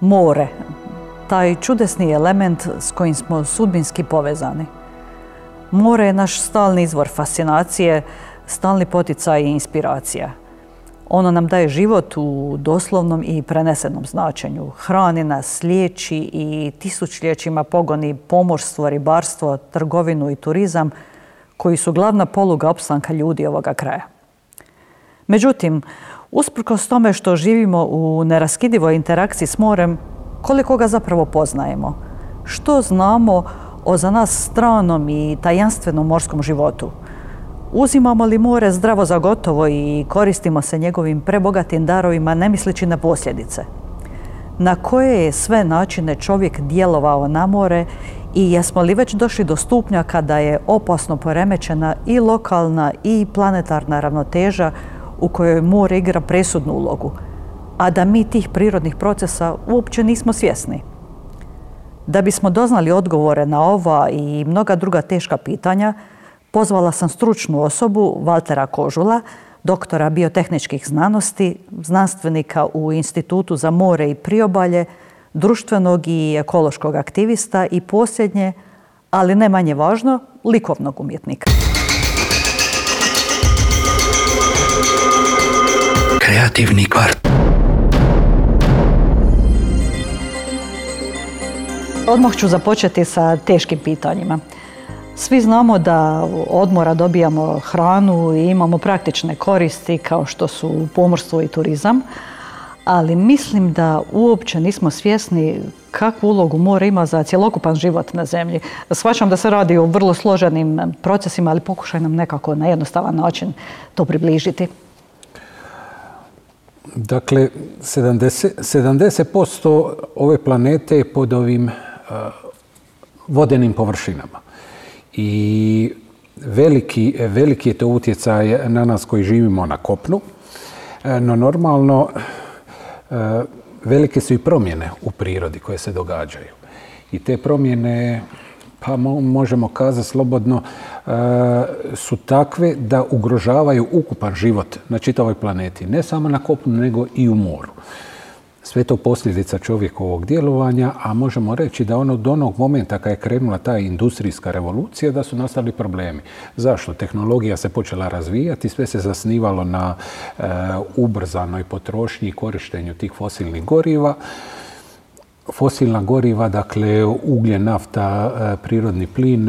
more, taj čudesni element s kojim smo sudbinski povezani. More je naš stalni izvor fascinacije, stalni poticaj i inspiracija. Ono nam daje život u doslovnom i prenesenom značenju. Hrani nas, liječi i tisućljećima pogoni pomorstvo, ribarstvo, trgovinu i turizam, koji su glavna poluga opstanka ljudi ovoga kraja. Međutim, usprkos tome što živimo u neraskidivoj interakciji s morem, koliko ga zapravo poznajemo? Što znamo o za nas stranom i tajanstvenom morskom životu? Uzimamo li more zdravo za gotovo i koristimo se njegovim prebogatim darovima ne misleći na posljedice? Na koje je sve načine čovjek djelovao na more i jesmo li već došli do stupnja kada je opasno poremećena i lokalna i planetarna ravnoteža u kojoj more igra presudnu ulogu, a da mi tih prirodnih procesa uopće nismo svjesni? Da bismo doznali odgovore na ova i mnoga druga teška pitanja, pozvala sam stručnu osobu Valtera Kožula, doktora biotehničkih znanosti, znanstvenika u Institutu za more i priobalje, društvenog i ekološkog aktivista i posljednje, ali ne manje važno, likovnog umjetnika. Kreativni kvart. Odmah ću započeti sa teškim pitanjima. Svi znamo da od mora dobijamo hranu i imamo praktične koristi kao što su pomorstvo i turizam, ali mislim da uopće nismo svjesni kakvu ulogu more ima za cjelokupan život na zemlji. Shvaćam da se radi o vrlo složenim procesima, ali pokušaj nam nekako na jednostavan način to približiti. Dakle, 70% ove planete je pod ovim vodenim površinama. I veliki je to utjecaj na nas koji živimo na kopnu, no normalno velike su i promjene u prirodi koje se događaju. I te promjene, pa možemo kazati slobodno, su takve da ugrožavaju ukupan život na čitavoj planeti, ne samo na kopnu nego i u moru. Sve to posljedica čovjekovog djelovanja, a možemo reći da ono do onog momenta kada je krenula ta industrijska revolucija, da su nastali problemi. Zašto? Tehnologija se počela razvijati, sve se zasnivalo na ubrzanoj potrošnji i korištenju tih fosilnih goriva. Fosilna goriva, dakle ugljen, nafta, prirodni plin,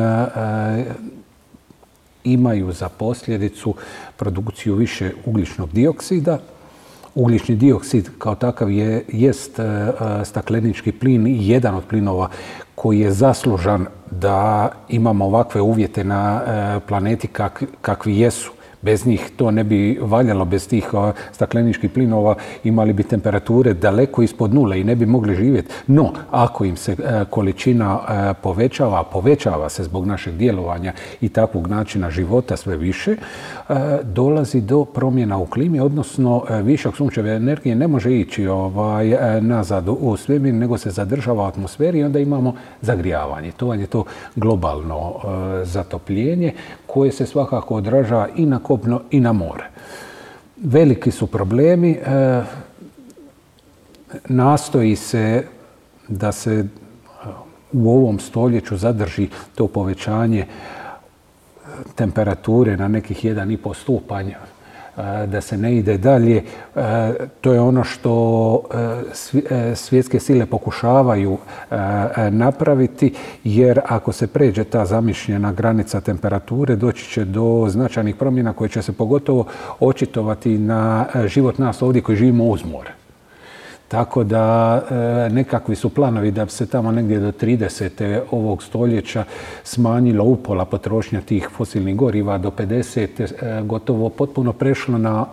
imaju za posljedicu produkciju više ugljičnog dioksida. Ugljični dioksid kao takav jest staklenički plin i jedan od plinova koji je zaslužan da imamo ovakve uvjete na planeti kakvi jesu. Bez njih to ne bi valjalo, bez tih stakleničkih plinova imali bi temperature daleko ispod nule i ne bi mogli živjeti. No, ako im se količina povećava se zbog našeg djelovanja i takvog načina života sve više, dolazi do promjena u klimi, odnosno višak sunčeve energije ne može ići nazad u svemir, nego se zadržava u atmosferi i onda imamo zagrijavanje. To je to globalno zatopljenje koje se svakako odražava i na kopno i na more. Veliki su problemi. Nastoji se da se u ovom stoljeću zadrži to povećanje temperature na nekih 1,5 stupanja, da se ne ide dalje. To je ono što svjetske sile pokušavaju napraviti, jer ako se pređe ta zamišljena granica temperature, doći će do značajnih promjena koje će se pogotovo očitovati na život nas ovdje koji živimo uz more. Tako da nekakvi su planovi da bi se tamo negdje do 30. ovog stoljeća smanjilo upola potrošnja tih fosilnih goriva, do 50. gotovo potpuno prešlo na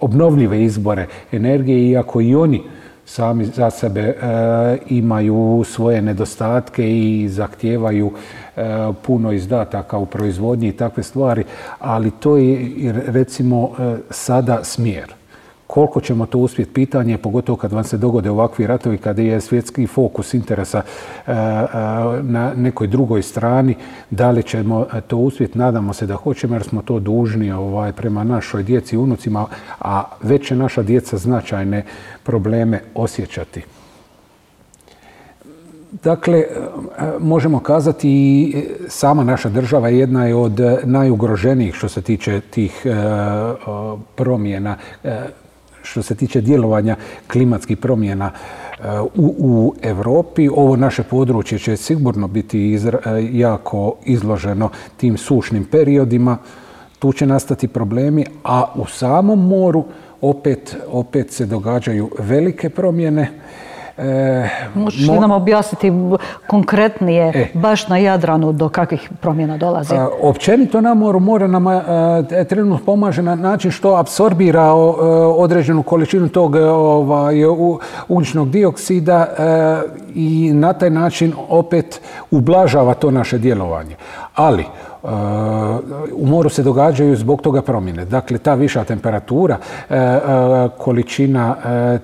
obnovljive izvore energije, iako i oni sami za sebe imaju svoje nedostatke i zahtijevaju puno izdataka u proizvodnji i takve stvari, ali to je recimo sada smjer Koliko ćemo to uspjeti, pitanje, pogotovo kad vam se dogode ovakvi ratovi, kada je svjetski fokus interesa na nekoj drugoj strani, da li ćemo to uspjeti, nadamo se da hoćemo jer smo to dužni prema našoj djeci i unucima, a već će naša djeca značajne probleme osjećati. Dakle, možemo kazati i sama naša država jedna je od najugroženijih što se tiče tih promjena, što se tiče djelovanja klimatskih promjena u Europi. Ovo naše područje će sigurno biti jako izloženo tim sušnim periodima. Tu će nastati problemi, a u samom moru opet se događaju velike promjene. Možeš li nam objasniti konkretnije, baš na Jadranu, do kakvih promjena dolazi? Općenito na moru, more nam trenutno pomaže na način što apsorbira određenu količinu tog ugljičnog dioksida i na taj način opet ublažava to naše djelovanje. Ali u moru se događaju zbog toga promjene. Dakle, ta viša temperatura, količina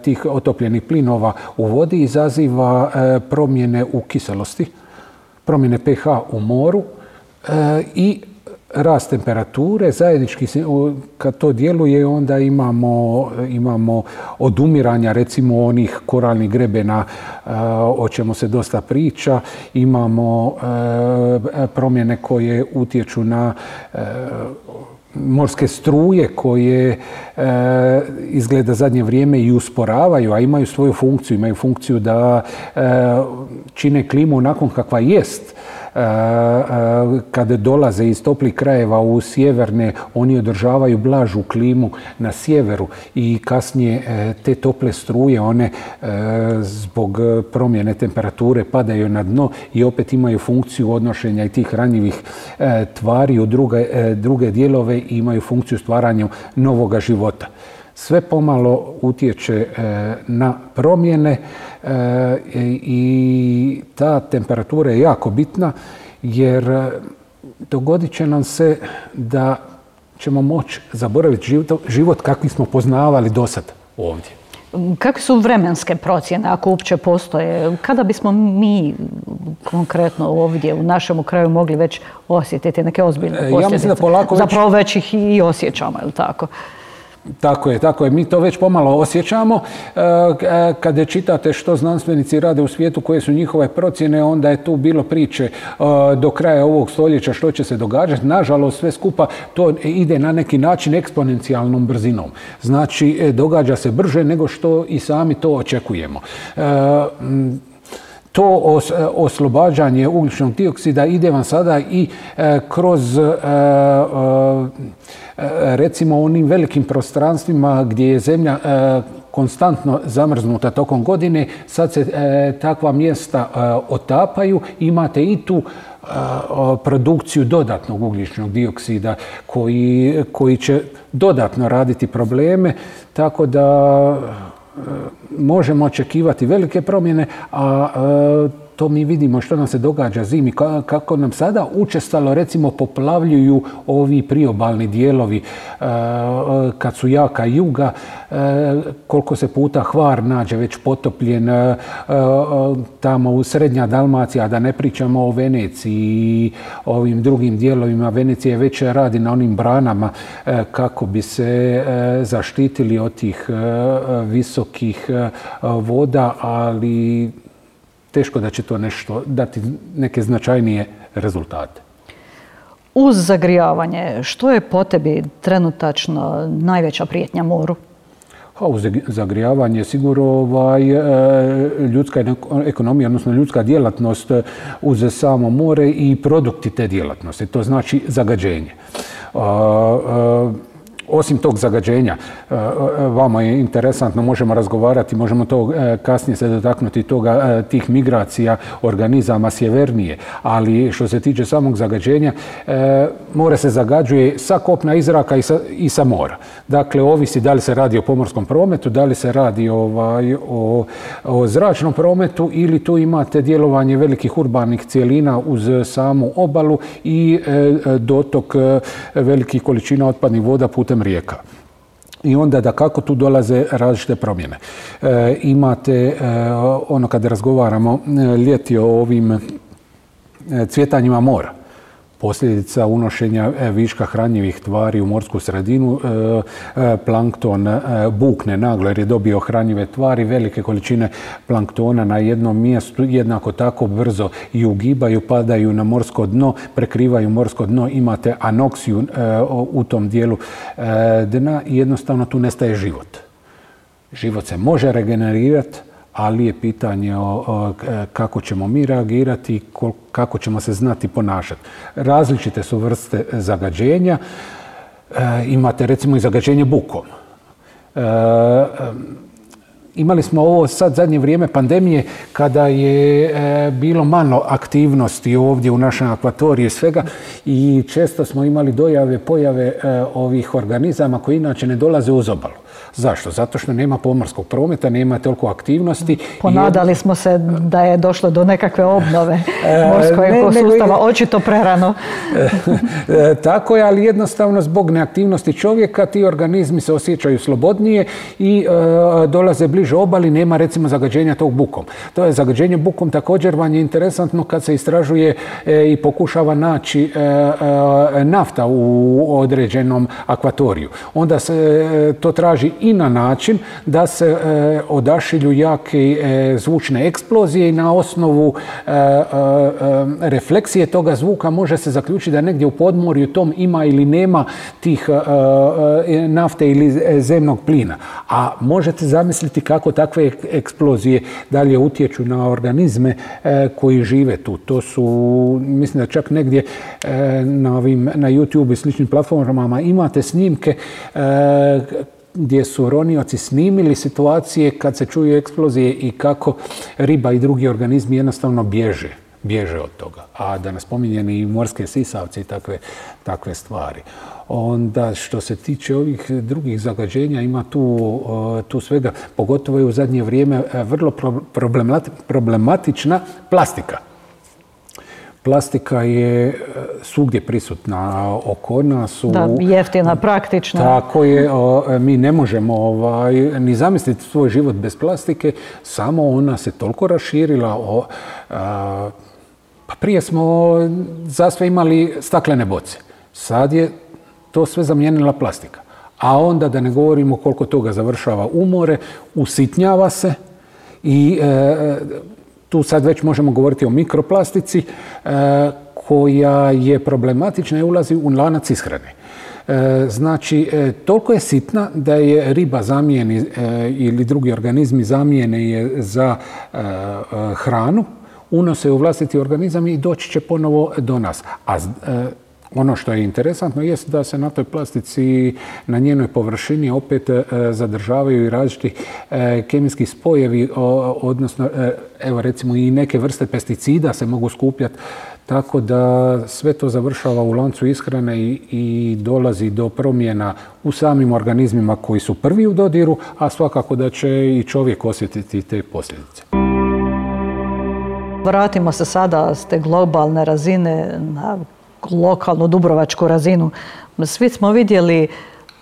tih otopljenih plinova u vodi izaziva promjene u kiselosti, promjene pH u moru i rast temperature. Zajednički, kad to djeluje, onda imamo odumiranja, recimo, onih koralnih grebena, o čemu se dosta priča. Imamo promjene koje utječu na morske struje koje izgleda zadnje vrijeme i usporavaju, a imaju svoju funkciju. Imaju funkciju da čine klimu onakvom kakva jest. Kada dolaze iz toplih krajeva u sjeverne, oni održavaju blažu klimu na sjeveru i kasnije te tople struje, one zbog promjene temperature padaju na dno i opet imaju funkciju odnošenja i tih ranjivih tvari u druge dijelove i imaju funkciju stvaranja novoga života. Sve pomalo utječe na promjene i ta temperatura je jako bitna jer dogodit će nam se da ćemo moći zaboraviti život kakvi smo poznavali do sad ovdje. Kakve su vremenske procjene, ako uopće postoje? Kada bismo mi konkretno ovdje u našem kraju mogli već osjetiti neke ozbiljne posljedice? Ja mislim da polako već... Zapravo već ih i osjećamo, je li tako? Tako je. Mi to već pomalo osjećamo. Kada čitate što znanstvenici rade u svijetu, koje su njihove procjene, onda je tu bilo priče do kraja ovog stoljeća što će se događati. Nažalost, sve skupa to ide na neki način eksponencijalnom brzinom. Znači, događa se brže nego što i sami to očekujemo. To oslobađanje ugljičnog dioksida ide vam sada i kroz recimo onim velikim prostranstvima gdje je zemlja konstantno zamrznuta tokom godine, sad se takva mjesta otapaju, imate i tu produkciju dodatnog ugljičnog dioksida koji će dodatno raditi probleme, tako da možemo očekivati velike promjene, a to mi vidimo što nam se događa zimi, kako nam sada učestalo recimo poplavljuju ovi priobalni dijelovi kad su jaka juga, koliko se puta Hvar nađe već potopljen, tamo u srednja Dalmacija, da ne pričamo o Veneciji i ovim drugim dijelovima. Venecija već radi na onim branama kako bi se zaštitili od tih visokih voda, ali teško da će to nešto dati neke značajnije rezultate. Uz zagrijavanje, što je po tebi trenutačno najveća prijetnja moru? Uz zagrijavanje sigurno ljudska ekonomija, odnosno ljudska djelatnost uz samo more i produkti te djelatnosti, to znači zagađenje. Osim tog zagađenja, vama je interesantno, možemo razgovarati, možemo to kasnije se dotaknuti tih migracija organizama sjevernije, ali što se tiče samog zagađenja, more se zagađuje sa kopna, iz zraka i sa mora. Dakle, ovisi da li se radi o pomorskom prometu, da li se radi o zračnom prometu ili tu imate djelovanje velikih urbanih cjelina uz samu obalu i dotok velikih količina otpadnih voda putem rijeka. I onda da kako tu dolaze različite promjene. Imate, ono kad razgovaramo ljeti o ovim cvjetanjima mora, posljedica unošenja viška hranjivih tvari u morsku sredinu, plankton bukne naglo jer je dobio hranjive tvari, velike količine planktona na jednom mjestu jednako tako brzo i ugibaju, padaju na morsko dno, prekrivaju morsko dno, imate anoksiju u tom dijelu dna i jednostavno tu nestaje život. Život se može regenerirati, ali je pitanje kako ćemo mi reagirati i kako ćemo se znati ponašati. Različite su vrste zagađenja. Imate recimo i zagađenje bukom. Imali smo ovo sad zadnje vrijeme pandemije kada je bilo malo aktivnosti ovdje u našem akvatoriju i svega i često smo imali dojave, pojave ovih organizama koji inače ne dolaze uz obalu. Zašto? Zato što nema pomorskog prometa, nema toliko aktivnosti. Ponadali smo se da je došlo do nekakve obnove morskog ekosustava, očito prerano. Tako je, ali jednostavno zbog neaktivnosti čovjeka ti organizmi se osjećaju slobodnije i dolaze bliže obali, nema recimo zagađenja tog bukom. To je zagađenje bukom također vam je interesantno kad se istražuje i pokušava naći nafta u određenom akvatoriju. Onda se to traži i na način da se odašilju jake zvučne eksplozije i na osnovu refleksije toga zvuka može se zaključiti da negdje u podmorju tom ima ili nema tih nafte ili zemnog plina. A možete zamisliti kako takve eksplozije dalje utječu na organizme koji žive tu. To su, mislim da čak negdje na YouTube i sličnim platformama imate snimke gdje su ronioci snimili situacije kad se čuju eksplozije i kako riba i drugi organizmi jednostavno bježe od toga. A da ne spominjem i morske sisavce i takve stvari. Onda što se tiče ovih drugih zagađenja, ima tu svega, pogotovo je u zadnje vrijeme vrlo problematična plastika. Plastika je svugdje prisutna oko nas. Da, jeftina, praktična. Tako je, mi ne možemo ni zamisliti svoj život bez plastike, samo ona se toliko raširila. Pa prije smo za sve imali staklene boce, sad je to sve zamijenila plastika. A onda da ne govorimo koliko toga završava u more, usitnjava se i... Tu sad već možemo govoriti o mikroplastici koja je problematična i ulazi u lanac ishrane. Znači, toliko je sitna da je riba zamijeni ili drugi organizmi zamijene je za hranu, unose u vlastiti organizam i doći će ponovo do nas. A ono što je interesantno je da se na toj plastici, na njenoj površini opet zadržavaju i različiti kemijski spojevi, odnosno evo recimo i neke vrste pesticida se mogu skupljati, tako da sve to završava u lancu ishrane i dolazi do promjena u samim organizmima koji su prvi u dodiru, a svakako da će i čovjek osjetiti te posljedice. Vratimo se sada s te globalne razine na lokalnu dubrovačku razinu. Svi smo vidjeli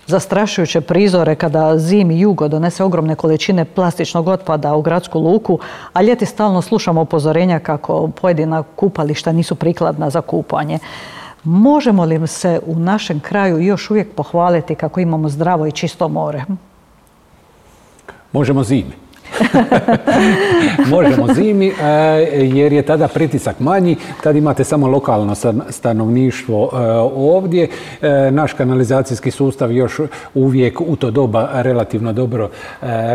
zastrašujuće prizore kada zimi jugo donese ogromne količine plastičnog otpada u gradsku luku, a ljeti stalno slušamo upozorenja kako pojedina kupališta nisu prikladna za kupanje. Možemo li se u našem kraju još uvijek pohvaliti kako imamo zdravo i čisto more? Možemo zimi. Možemo zimi jer je tada pritisak manji, tad imate samo lokalno stanovništvo ovdje. Naš kanalizacijski sustav još uvijek u to doba relativno dobro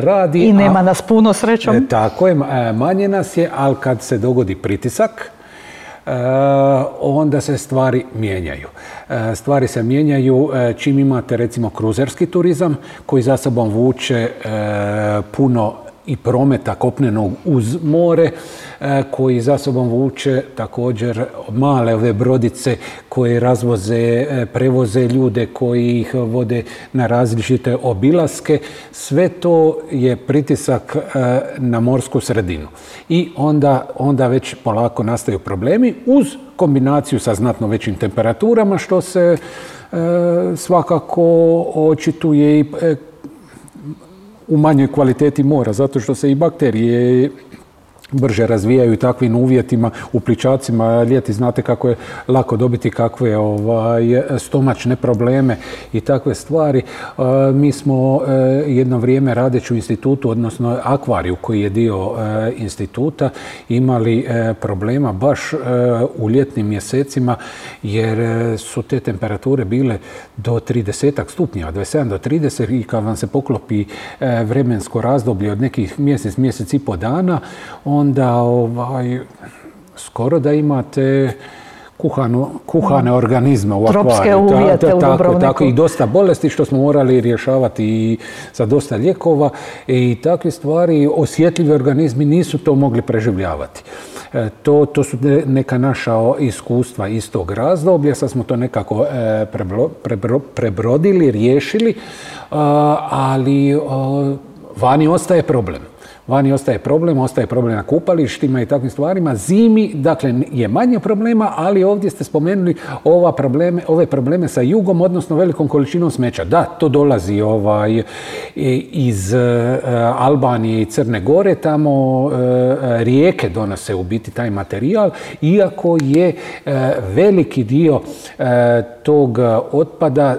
radi. I nema nas puno, srećom. Tako je, manje nas je, ali kad se dogodi pritisak, onda se stvari mijenjaju. Stvari se mijenjaju čim imate recimo kruzerski turizam koji za sobom vuče puno i prometa kopnenog uz more, koji za sobom vuče također male ove brodice koje razvoze, prevoze ljude, koji ih vode na različite obilaske. Sve to je pritisak na morsku sredinu. I onda već polako nastaju problemi uz kombinaciju sa znatno većim temperaturama, što se svakako očituje i u manjoj kvaliteti mora, zato što se i bakterije brže razvijaju u takvim uvjetima, u plićacima. Ljeti znate kako je lako dobiti kakve stomačne probleme i takve stvari. Mi smo jedno vrijeme radeći u institutu, odnosno akvariju koji je dio instituta, imali problema baš u ljetnim mjesecima jer su te temperature bile do 30 stupnjeva, 27 do 30 i kad vam se poklopi vremensko razdoblje od nekih mjesec, mjesec i po dana, onda skoro da imate kuhane organizme u akvariju. Tropske uvjete u Dubrovniku. I dosta bolesti što smo morali rješavati i sa dosta lijekova i takve stvari. Osjetljivi organizmi nisu to mogli preživljavati. To su neka naša iskustva iz tog razdoblja. Sad smo to nekako prebrodili, riješili, ali vani ostaje problem. Vani ostaje problem na kupalištima i takvim stvarima. Zimi, dakle, je manje problema, ali ovdje ste spomenuli ove probleme sa jugom, odnosno velikom količinom smeća. Da, to dolazi iz Albanije i Crne Gore, tamo rijeke donose u biti taj materijal, iako je veliki dio tog otpada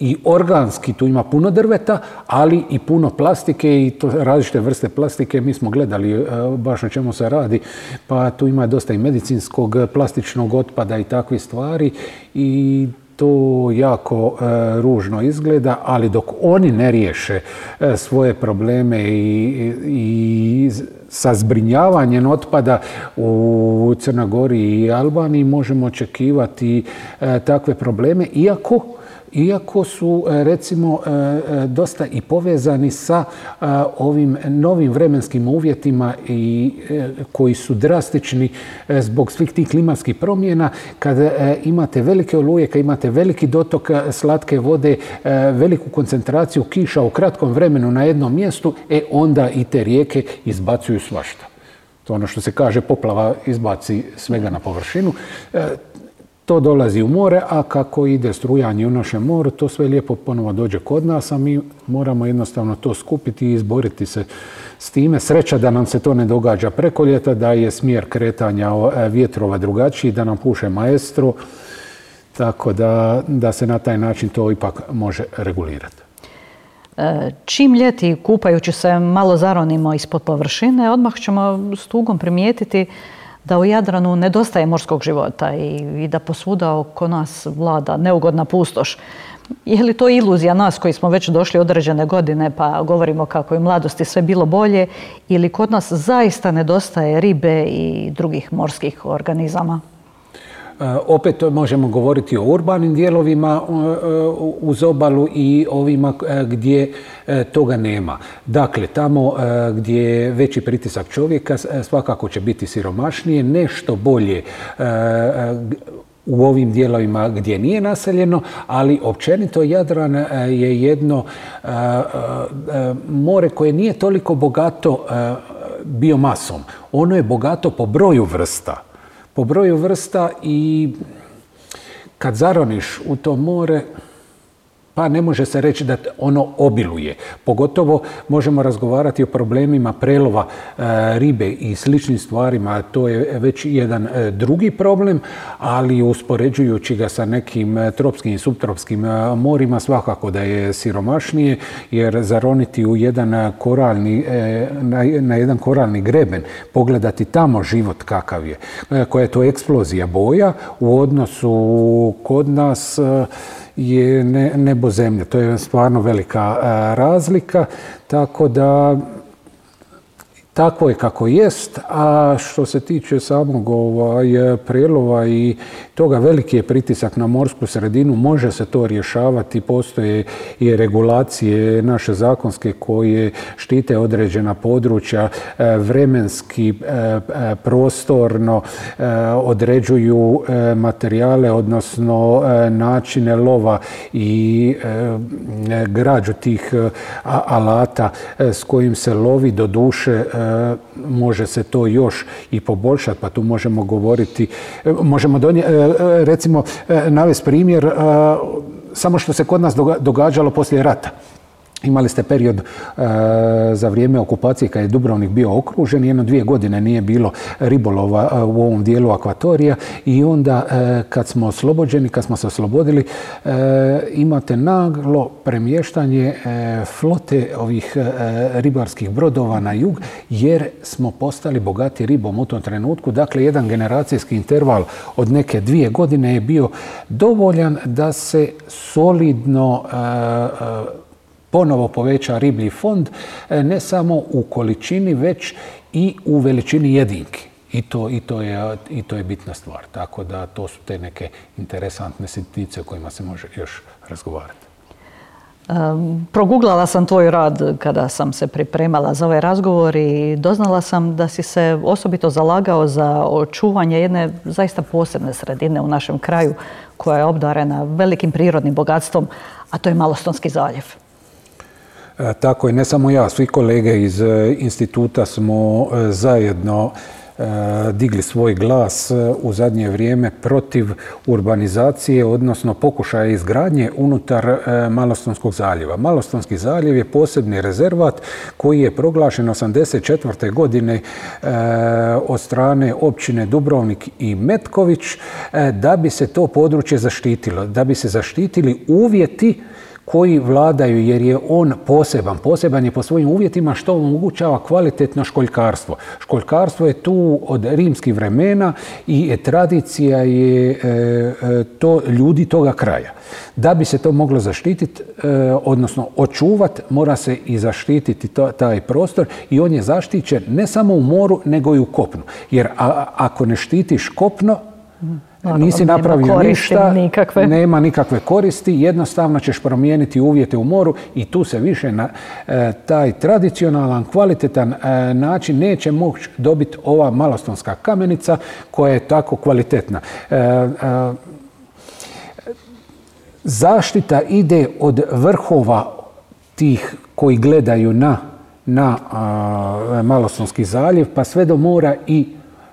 i organski, tu ima puno drveta, ali i puno plastike i različite vrste plastike. Mi smo gledali baš na čemu se radi, pa tu ima dosta i medicinskog, plastičnog otpada i takve stvari i to jako ružno izgleda, ali dok oni ne riješe svoje probleme i sa zbrinjavanjem otpada u Crnoj Gori i Albaniji možemo očekivati takve probleme, iako su, recimo, dosta i povezani sa ovim novim vremenskim uvjetima koji su drastični zbog svih tih klimatskih promjena. Kad imate velike oluje, kad imate veliki dotok slatke vode, veliku koncentraciju kiša u kratkom vremenu na jednom mjestu, onda i te rijeke izbacuju svašta. To je ono što se kaže, poplava izbaci svega na površinu. To dolazi u more, a kako ide strujanje u našem moru, to sve lijepo ponovo dođe kod nas, a mi moramo jednostavno to skupiti i izboriti se s time. Sreća da nam se to ne događa preko ljeta, da je smjer kretanja vjetrova drugačiji, da nam puše maestro, tako da se na taj način to ipak može regulirati. Čim ljeti, kupajući se, malo zaronimo ispod površine, odmah ćemo s tugom primijetiti da u Jadranu nedostaje morskog života i da posvuda oko nas vlada neugodna pustoš. Je li to iluzija nas koji smo već došli određene godine pa govorimo kako je u mladosti sve bilo bolje, ili kod nas zaista nedostaje ribe i drugih morskih organizama? Opet možemo govoriti o urbanim dijelovima uz obalu i ovima gdje toga nema. Dakle, tamo gdje je veći pritisak čovjeka svakako će biti siromašnije, nešto bolje u ovim dijelovima gdje nije naseljeno, ali općenito Jadran je jedno more koje nije toliko bogato biomasom. Ono je bogato po broju vrsta. I kad zaroniš u to more, pa ne može se reći da ono obiluje. Pogotovo možemo razgovarati o problemima prelova ribe i sličnim stvarima. To je već jedan drugi problem, ali uspoređujući ga sa nekim tropskim i subtropskim morima, svakako da je siromašnije, jer zaroniti na jedan koralni greben, pogledati tamo život kakav je, koja je to eksplozija boja u odnosu kod nas, je nebo zemlje. To je stvarno velika razlika, tako da tako je kako jest, a što se tiče samog prelova i toga, veliki je pritisak na morsku sredinu, može se to rješavati, postoje i regulacije naše zakonske koje štite određena područja, vremenski, prostorno, određuju materijale, odnosno načine lova i građu tih alata s kojim se lovi. Do duše, može se to još i poboljšati, pa tu možemo govoriti, možemo recimo navesti primjer samo što se kod nas događalo poslije rata. Imali ste period za vrijeme okupacije kad je Dubrovnik bio okružen, jedno 2 godine nije bilo ribolova u ovom dijelu akvatorija i onda kad smo se oslobodili, imate naglo premještanje flote ovih ribarskih brodova na jug jer smo postali bogati ribom u tom trenutku. Dakle, jedan generacijski interval od neke 2 godine je bio dovoljan da se solidno ponovo poveća riblji fond, ne samo u količini, već i u veličini jedinki. I to je bitna stvar. Tako da to su te neke interesantne sitnice o kojima se može još razgovarati. Proguglala sam tvoj rad kada sam se pripremala za ovaj razgovor i doznala sam da si se osobito zalagao za očuvanje jedne zaista posebne sredine u našem kraju koja je obdarena velikim prirodnim bogatstvom, a to je Malostonski zaljev. Tako je, ne samo ja, svi kolege iz instituta smo zajedno digli svoj glas u zadnje vrijeme protiv urbanizacije, odnosno pokušaja izgradnje unutar Malostonskog zaljeva. Malostonski zaljev je posebni rezervat koji je proglašen 1984. godine od strane općine Dubrovnik i Metković da bi se to područje zaštitilo, da bi se zaštitili uvjeti koji vladaju, jer je on poseban je po svojim uvjetima što omogućava kvalitetno školjkarstvo. Školjkarstvo je tu od rimskih vremena i tradicija je to ljudi toga kraja. Da bi se to moglo zaštititi, odnosno očuvati, mora se i zaštititi taj prostor i on je zaštićen ne samo u moru, nego i u kopnu. Jer ako ne štitiš kopno, nisi napravio ništa, nema nikakve koristi, jednostavno ćeš promijeniti uvjete u moru i tu se više na taj tradicionalan, kvalitetan način neće moći dobiti ova malostonska kamenica koja je tako kvalitetna. Zaštita ide od vrhova tih koji gledaju na Malostonski zaljev pa sve do mora i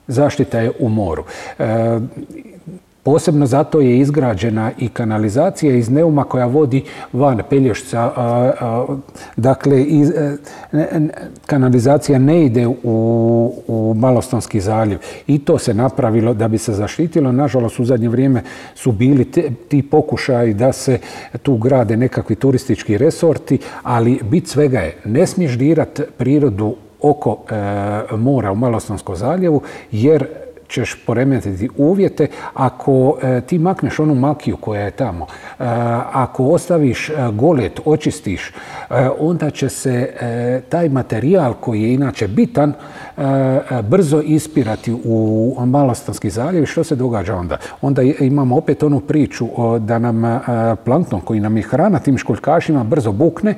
zaštita je u moru. Posebno zato je izgrađena i kanalizacija iz Neuma koja vodi van Pelješca. Dakle, kanalizacija ne ide u Malostonski zaljev. I to se napravilo da bi se zaštitilo. Nažalost, u zadnje vrijeme su bili ti pokušaji da se tu grade nekakvi turistički resorti, ali bit svega je, ne smiješ dirati prirodu oko mora u Malostonskom zaljevu, jer ćeš poremetiti uvjete. Ako ti makneš onu makiju koja je tamo, ako ostaviš golet, očistiš, onda će se taj materijal koji je inače bitan brzo ispirati u Malostonski zaljev. Što se događa onda? Onda imamo opet onu priču da nam plankton koji nam je hrana tim školjkašima brzo bukne,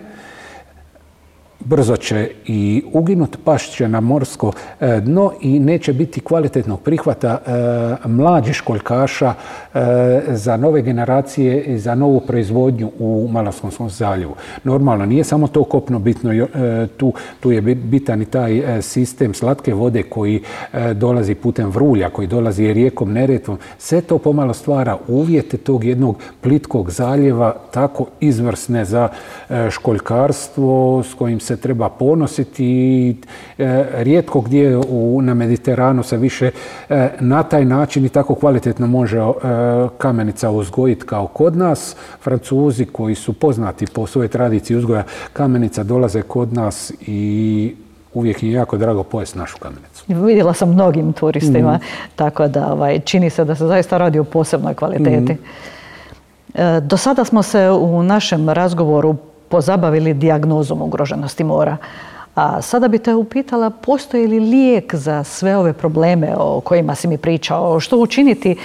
brzo će i uginut, pašće će na morsko dno i neće biti kvalitetnog prihvata mlađih školjkaša za nove generacije i za novu proizvodnju u Malostonskom zaljevu. Normalno, nije samo to kopno bitno, tu je bitan i taj sistem slatke vode koji dolazi putem vrulja, koji dolazi rijekom Neretvom. Sve to pomalo stvara uvjete tog jednog plitkog zaljeva, tako izvrsne za školjkarstvo s kojim se treba ponositi. Rijetko gdje na Mediteranu se više na taj način i tako kvalitetno može kamenica uzgojiti kao kod nas. Francuzi koji su poznati po svojoj tradiciji uzgoja kamenica dolaze kod nas i uvijek je jako drago pojest našu kamenicu. Vidjela sam mnogim turistima, tako da čini se da se zaista radi o posebnoj kvaliteti. Do sada smo se u našem razgovoru pozabavili dijagnozom ugroženosti mora. A sada bi te upitala, postoji li lijek za sve ove probleme o kojima si mi pričao? Što učiniti?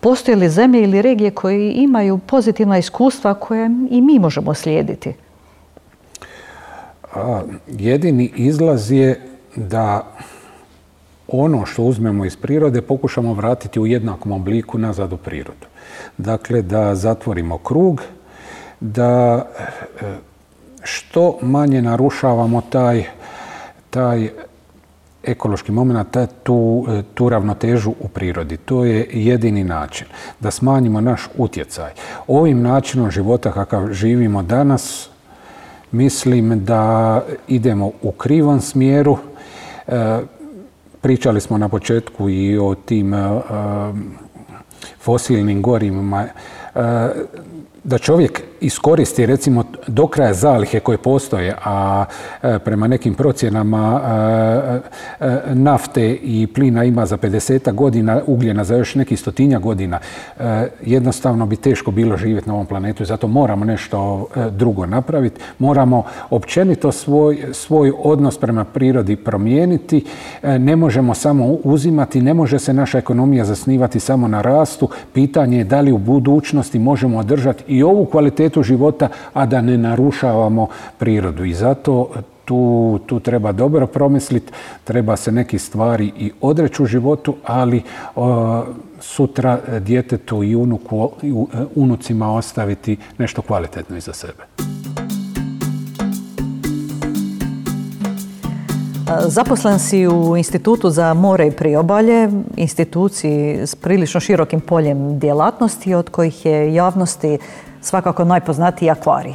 Postoje li zemlje ili regije koje imaju pozitivna iskustva koje i mi možemo slijediti? Jedini izlaz je da ono što uzmemo iz prirode pokušamo vratiti u jednakom obliku nazad u prirodu. Dakle, da zatvorimo krug, da što manje narušavamo taj ekološki moment, tu ravnotežu u prirodi. To je jedini način da smanjimo naš utjecaj. Ovim načinom života kakav živimo danas, Mislim da idemo u krivom smjeru. Pričali smo na početku i o tim fosilnim gorivima, da čovjek iskoristi recimo do kraja zalihe koje postoje, a prema nekim procjenama nafte i plina ima za 50 godina, ugljena za još nekih 100 godina. Jednostavno bi teško bilo živjeti na ovom planetu i zato moramo nešto drugo napraviti. Moramo općenito svoj odnos prema prirodi promijeniti. Ne možemo samo uzimati, ne može se naša ekonomija zasnivati samo na rastu. Pitanje je da li u budućnosti možemo održati i ovu kvalitetu života, a da ne narušavamo prirodu. I zato tu treba dobro promisliti, treba se neke stvari i odreći u životu, ali sutra djetetu i unucima ostaviti nešto kvalitetno iza sebe. Zaposlen si u Institutu za more i priobalje, instituciji s prilično širokim poljem djelatnosti, od kojih je javnosti svakako najpoznatiji akvarij.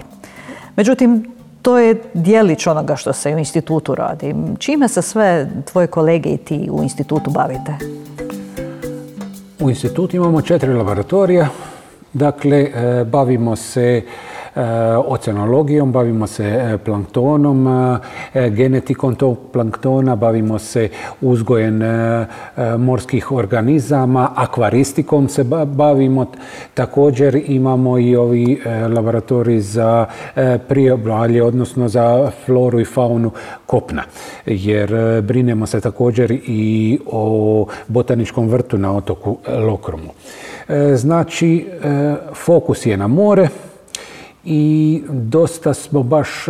Međutim, to je djelić onoga što se u institutu radi. Čime se sve tvoje kolege i ti u institutu bavite? U institutu imamo 4 laboratorija. Dakle, bavimo se oceanologijom, bavimo se planktonom, genetikom tog planktona, bavimo se uzgojem morskih organizama, akvaristikom se bavimo. Također imamo i ovi laboratoriji za priobalje, odnosno za floru i faunu kopna. Jer brinemo se također i o botaničkom vrtu na otoku Lokrumu. Znači, fokus je na more i dosta smo baš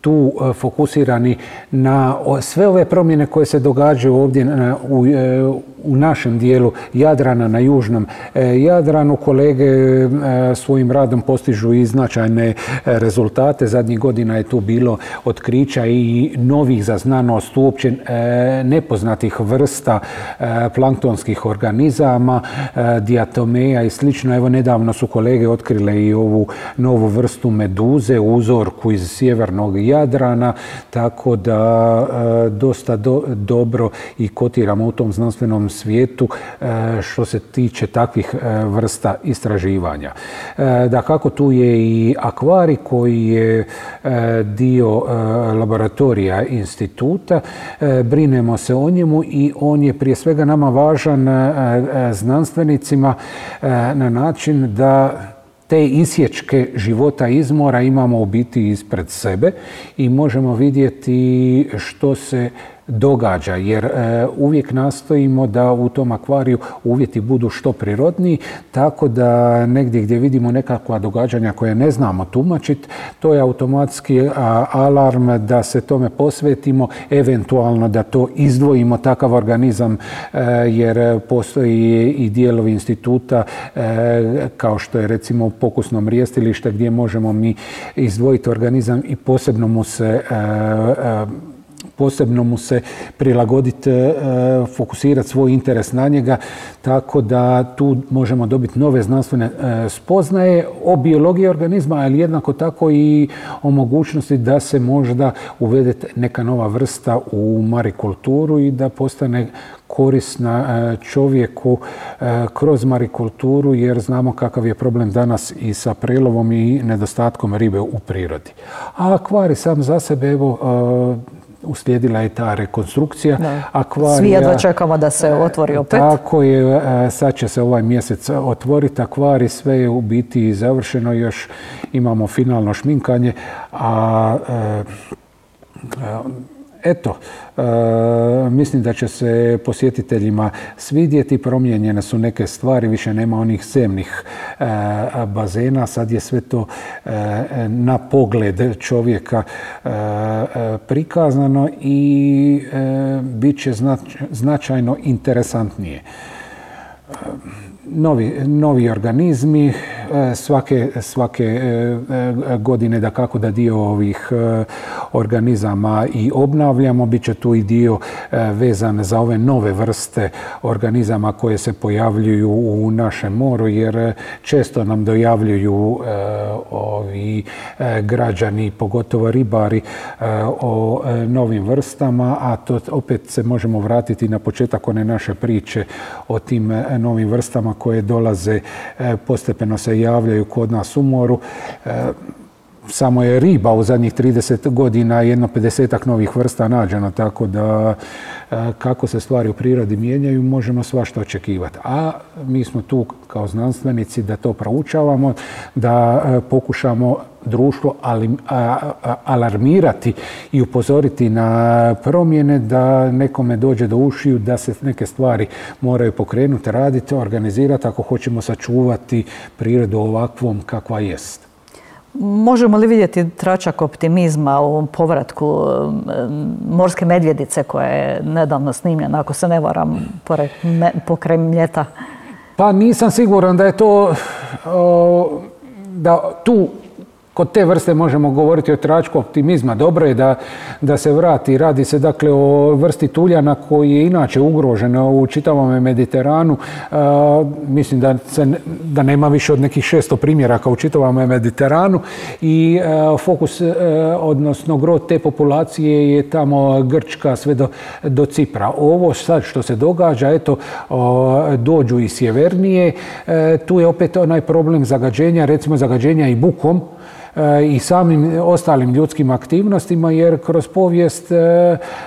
tu fokusirani na sve ove promjene koje se događaju ovdje u našem dijelu Jadrana, na južnom Jadranu. Kolege svojim radom postižu i značajne rezultate. Zadnjih godina je tu bilo otkrića i novih za znanost uopće nepoznatih vrsta planktonskih organizama, dijatomeja i slično. Evo, nedavno su kolege otkrile i ovu novu vrstu meduze, uzorku iz sjevernog Jadrana, tako da dosta dobro i kotiramo u tom znanstvenom svijetu što se tiče takvih vrsta istraživanja. Dakako, tu je i akvarij koji je dio laboratorija instituta. Brinemo se o njemu i on je prije svega nama važan, znanstvenicima, na način da te isječke života iz mora imamo u biti ispred sebe i možemo vidjeti što se događa, jer uvijek nastojimo da u tom akvariju uvjeti budu što prirodniji, tako da negdje gdje vidimo nekakva događanja koje ne znamo tumačiti, to je automatski alarm da se tome posvetimo, eventualno da to izdvojimo, takav organizam, jer postoji i dijelovi instituta, kao što je recimo pokusno mrijestilište, gdje možemo mi izdvojiti organizam i posebno mu se prilagoditi, fokusirati svoj interes na njega, tako da tu možemo dobiti nove znanstvene spoznaje o biologiji organizma, ali jednako tako i o mogućnosti da se možda uvede neka nova vrsta u marikulturu i da postane korisna čovjeku kroz marikulturu, jer znamo kakav je problem danas i sa prelovom i nedostatkom ribe u prirodi. A akvarij sam za sebe, evo, uslijedila je ta rekonstrukcija akvarija. Svi jedva čekamo da se otvori opet. Tako je, sad će se ovaj mjesec otvoriti akvarij, sve je u biti završeno, još imamo finalno šminkanje, a eto, mislim da će se posjetiteljima svidjeti, promijenjene su neke stvari, više nema onih zemnih bazena, sad je sve to na pogled čovjeka prikazano i bit će značajno interesantnije. Novi organizmi, svake godine dakako da dio ovih organizama i obnavljamo. Biće tu i dio vezan za ove nove vrste organizama koje se pojavljuju u našem moru, jer često nam dojavljuju ovi građani, pogotovo ribari, o novim vrstama, a to opet se možemo vratiti na početak one naše priče o tim novim vrstama koje dolaze, postepeno se javljaju kod nas u moru. Samo je riba u zadnjih 30 godina jedno 50-ak novih vrsta nađeno, tako da kako se stvari u prirodi mijenjaju možemo svašta očekivati. A mi smo tu kao znanstvenici da to proučavamo, da pokušamo društvo alarmirati i upozoriti na promjene, da nekome dođe do ušiju da se neke stvari moraju pokrenuti, raditi, organizirati ako hoćemo sačuvati prirodu ovakvom kakva jest. Možemo li vidjeti tračak optimizma u ovom povratku morske medvjedice koja je nedavno snimljena, ako se ne varam, pokraj Mljeta? Pa nisam siguran da je to, da tu kod te vrste možemo govoriti o tračku optimizma. Dobro je da se vrati. Radi se dakle o vrsti tuljana koji je inače ugrožena u čitavom Mediteranu. Mislim da nema više od nekih 600 primjeraka u čitavom Mediteranu i fokus, odnosno gro te populacije je tamo Grčka sve do Cipra. Ovo sad što se događa, eto, dođu i sjevernije. Tu je opet onaj problem zagađenja, recimo zagađenja i bukom i samim ostalim ljudskim aktivnostima, jer kroz povijest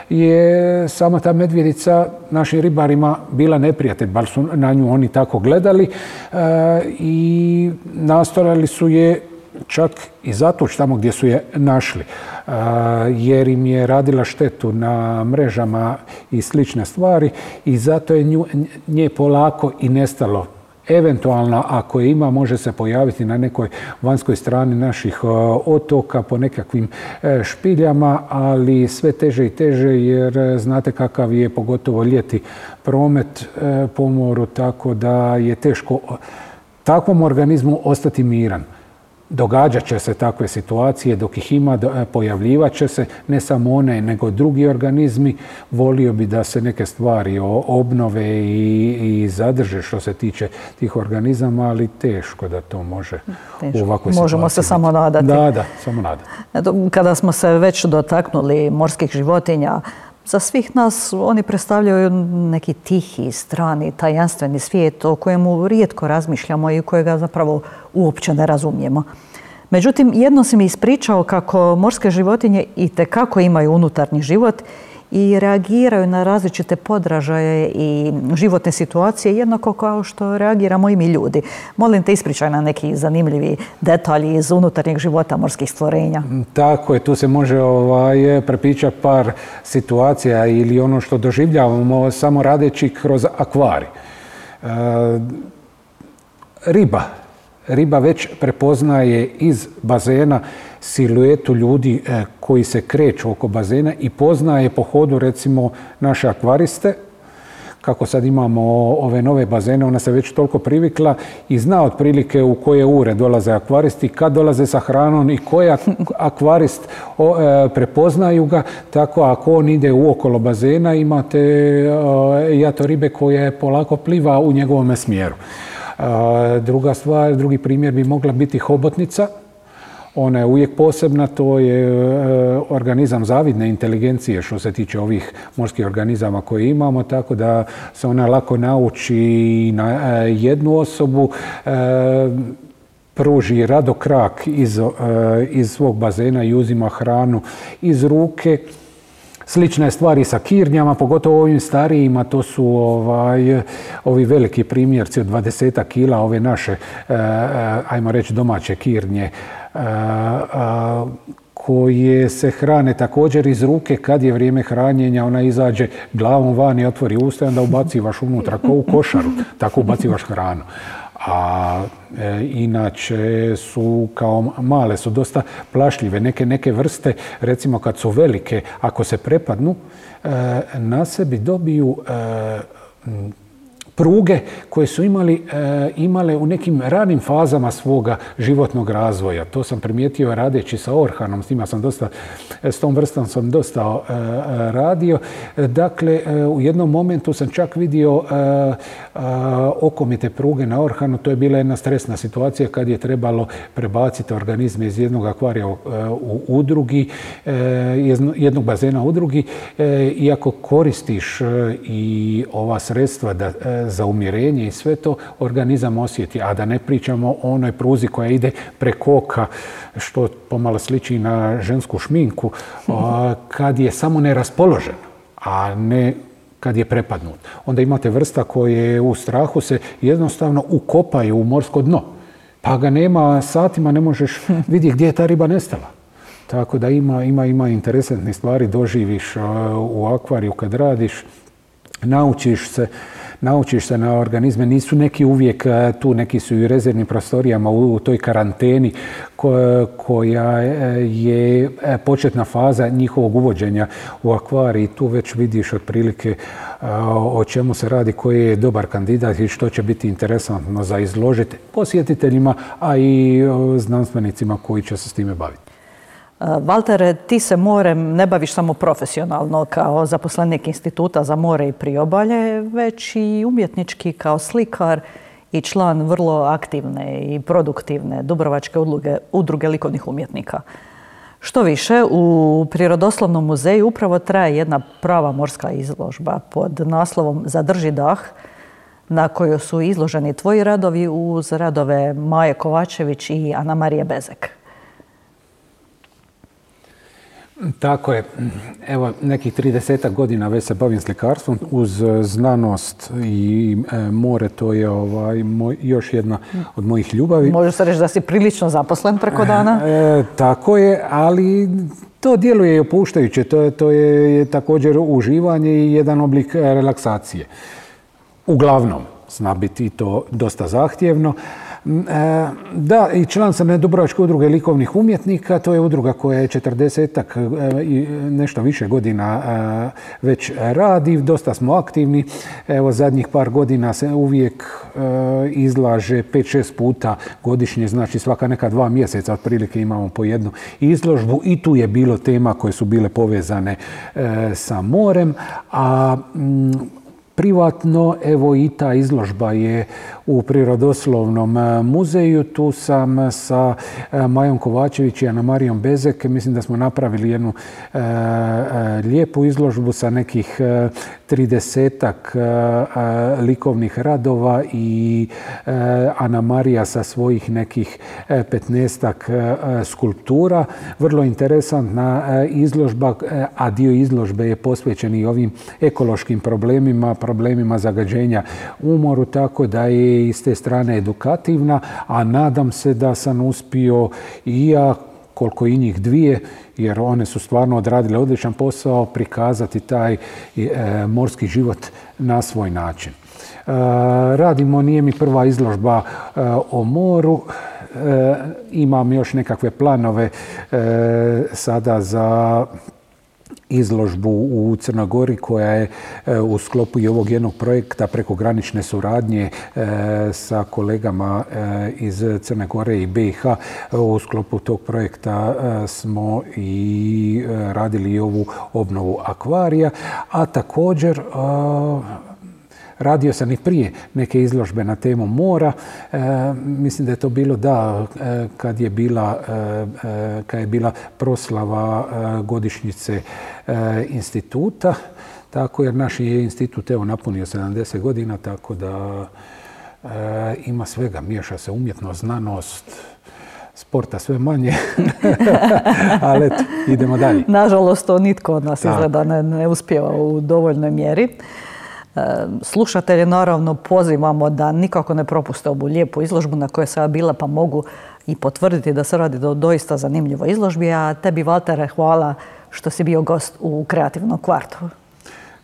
je sama ta medvjedica našim ribarima bila neprijatelj, bar su na nju oni tako gledali i nastojali su je čak i zatoč tamo gdje su je našli, jer im je radila štetu na mrežama i slične stvari i zato je nje polako i nestalo. Eventualno, ako je ima, može se pojaviti na nekoj vanjskoj strani naših otoka po nekakvim špiljama, ali sve teže i teže jer znate kakav je pogotovo ljeti promet po moru, tako da je teško takvom organizmu ostati miran. Događat će se takve situacije, dok ih ima, pojavljivat će se, ne samo one, nego drugi organizmi. Volio bi da se neke stvari obnove i zadrže što se tiče tih organizama, ali teško da to može u ovakvoj situaciji. Možemo se samo nadati. Da, samo nadati. Kada smo se već dotaknuli morskih životinja, za svih nas oni predstavljaju neki tihi, strani, tajanstveni svijet o kojemu rijetko razmišljamo i kojega zapravo uopće ne razumijemo. Međutim, jedno si mi ispričao kako morske životinje itekako imaju unutarnji život i reagiraju na različite podražaje i životne situacije jednako kao što reagiramo i mi ljudi. Molim te, ispričaj na neki zanimljivi detalji iz unutarnjeg života morskih stvorenja. Tako je, tu se može prepričati par situacija ili ono što doživljavamo samo radeći kroz akvari. Riba već prepoznaje iz bazena siluetu ljudi koji se kreću oko bazena i poznaje po hodu recimo naše akvariste. Kako sad imamo ove nove bazene, ona se već toliko privikla i zna otprilike u koje ure dolaze akvaristi, kad dolaze sa hranom i koji akvarist prepoznaju ga. Tako ako on ide uokolo bazena, imate jato ribe koje polako pliva u njegovom smjeru. Druga stvar, drugi primjer bi mogla biti hobotnica. Ona je uvijek posebna, to je organizam zavidne inteligencije što se tiče ovih morskih organizama koje imamo, tako da se ona lako nauči na jednu osobu, pruži rado krak iz svog bazena i uzima hranu iz ruke. Slična je stvar i sa kirnjama, pogotovo ovim starijima, to su ovi veliki primjerci od 20 kila, ove naše, ajmo reći, domaće kirnje, koje se hrane također iz ruke. Kad je vrijeme hranjenja, ona izađe glavom van i otvori usta i onda ubacivaš unutra, kao u košaru, tako ubacivaš hranu. A inače su kao male, su dosta plašljive. Neke vrste, recimo kad su velike, ako se prepadnu, na sebi dobiju pruge koje su imale u nekim ranim fazama svoga životnog razvoja. To sam primijetio radeći sa Orhanom, s tom vrstom sam dosta radio. Dakle, u jednom momentu sam čak vidio okomite pruge na Orhanu. To je bila jedna stresna situacija kad je trebalo prebaciti organizme iz jednog akvarija u drugi, jednog bazena u drugi. Iako koristiš i ova sredstva za umirenje i sve to, organizam osjeti. A da ne pričamo o onoj pruzi koja ide preko oka, što pomalo sliči na žensku šminku, kad je samo neraspoložen, a ne kad je prepadnut. Onda imate vrsta koje u strahu se jednostavno ukopaju u morsko dno, pa ga nema satima, ne možeš vidjeti gdje je ta riba nestala. Tako da ima interesantnih stvari, doživiš u akvariju kad radiš, naučiš se na organizme. Nisu neki uvijek tu, neki su i u rezervnim prostorijama u toj karanteni koja je početna faza njihovog uvođenja u akvarij. Tu već vidiš otprilike o čemu se radi, koji je dobar kandidat i što će biti interesantno za izložiti posjetiteljima, a i znanstvenicima koji će se s time baviti. Valtere, ti se morem ne baviš samo profesionalno kao zaposlenik Instituta za more i priobalje, već i umjetnički kao slikar i član vrlo aktivne i produktivne Dubrovačke udruge likovnih umjetnika. Što više, u Prirodoslovnom muzeju upravo traje jedna prava morska izložba pod naslovom Zadrži dah, na kojoj su izloženi tvoji radovi uz radove Maje Kovačević i Ana Marije Bezek. Tako je. Evo, nekih 30 godina već se bavim slikarstvom. Uz znanost i more, to je još jedna od mojih ljubavi. Može se reći da si prilično zaposlen preko dana. Tako je, ali to djeluje i opuštajuće. To je također uživanje i jedan oblik relaksacije. Uglavnom, zna biti to dosta zahtjevno. Da, i član sam Dubrovačke udruge likovnih umjetnika. To je udruga koja je 40-ak i nešto više godina već radi. Dosta smo aktivni. Evo, zadnjih par godina se uvijek izlaže 5-6 puta godišnje, znači svaka neka 2 mjeseca otprilike imamo po jednu izložbu i tu je bilo tema koje su bile povezane sa morem, a privatno, evo, i ta izložba je u Prirodoslovnom muzeju. Tu sam sa Majom Kovačević i Ana Marijom Bezek. Mislim da smo napravili jednu lijepu izložbu sa nekih 30-ak likovnih radova i Ana Marija sa svojih nekih 15-ak skulptura. Vrlo interesantna izložba, a dio izložbe je posvećen i ovim ekološkim problemima zagađenja u moru, tako da je i s te strane edukativna, a nadam se da sam uspio i ja, koliko i njih dvije, jer one su stvarno odradile odličan posao, prikazati taj morski život na svoj način. Radimo, nije mi prva izložba o moru, imam još nekakve planove sada za izložbu u Crnoj Gori koja je u sklopu i ovog jednog projekta prekogranične suradnje sa kolegama iz Crne Gore i BiH. U sklopu tog projekta smo i radili i ovu obnovu akvarija, a također radio sam i prije neke izložbe na temu mora. Mislim da je to bilo, kad je bila proslava godišnjice instituta. Tako, jer naš je institut, evo, napunio 70 godina, tako da ima svega. Miješa se umjetnost, znanost, sporta sve manje, ali eto, idemo dalje. Nažalost, to nitko od nas izgleda ne uspijeva u dovoljnoj mjeri. Slušatelje naravno pozivamo da nikako ne propuste ovu lijepu izložbu na kojoj sam bila, pa mogu i potvrditi da se radi do doista zanimljivoj izložbi. A tebi, Valtere, hvala što si bio gost u Kreativnom kvartu.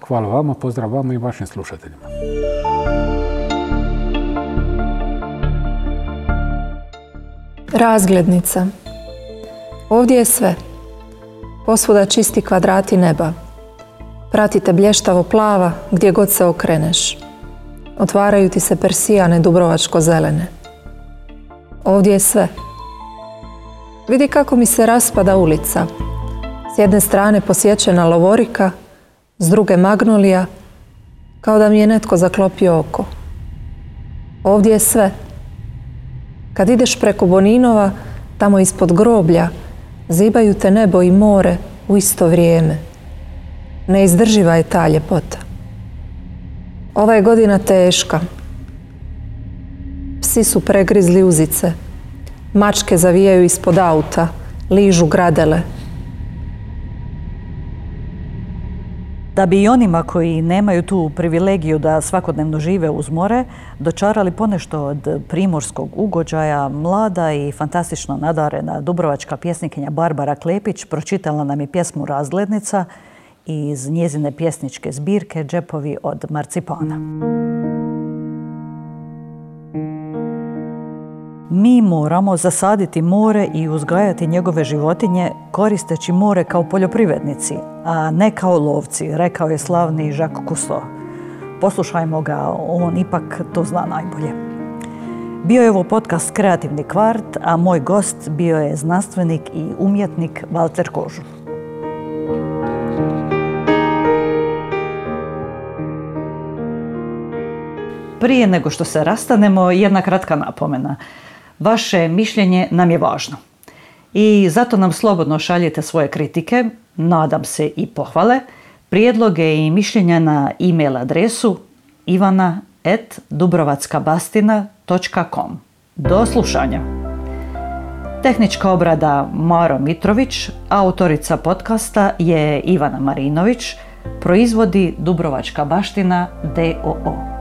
Hvala vama, pozdrav vama i vašim slušateljima. Razglednica. Ovdje je sve. Posvuda čisti kvadrati neba. Pratite blještavo plava gdje god se okreneš. otvaraju ti se persijane dubrovačko-zelene. Ovdje je sve. Vidi kako mi se raspada ulica. S jedne strane posječena lovorika, s druge magnolija, kao da mi je netko zaklopio oko. Ovdje je sve. Kad ideš preko Boninova, tamo ispod groblja, zibaju te nebo i more u isto vrijeme. Neizdrživa je ta ljepota. Ova je godina teška. Psi su pregrizli uzice. Mačke zavijaju ispod auta, ližu gradele. Da bi i onima koji nemaju tu privilegiju da svakodnevno žive uz more dočarali ponešto od primorskog ugođaja, mlada i fantastično nadarena dubrovačka pjesnikinja Barbara Klepić pročitala nam je pjesmu Razglednica iz njezine pjesničke zbirke Džepovi od Marcipana. Mi moramo zasaditi more i uzgajati njegove životinje koristeći more kao poljoprivrednici, a ne kao lovci, rekao je slavni Jacques Cousteau. Poslušajmo ga, on ipak to zna najbolje. Bio je ovo podcast Kreativni kvart, a moj gost bio je znanstvenik i umjetnik Valter Kožul. Prije nego što se rastanemo, jedna kratka napomena. Vaše mišljenje nam je važno i zato nam slobodno šaljite svoje kritike, nadam se i pohvale, prijedloge i mišljenja na e-mail adresu ivana@dubrovackabastina.com. Do slušanja! Tehnička obrada Maro Mitrović, autorica podcasta je Ivana Marinović, proizvodi Dubrovačka baština d.o.o.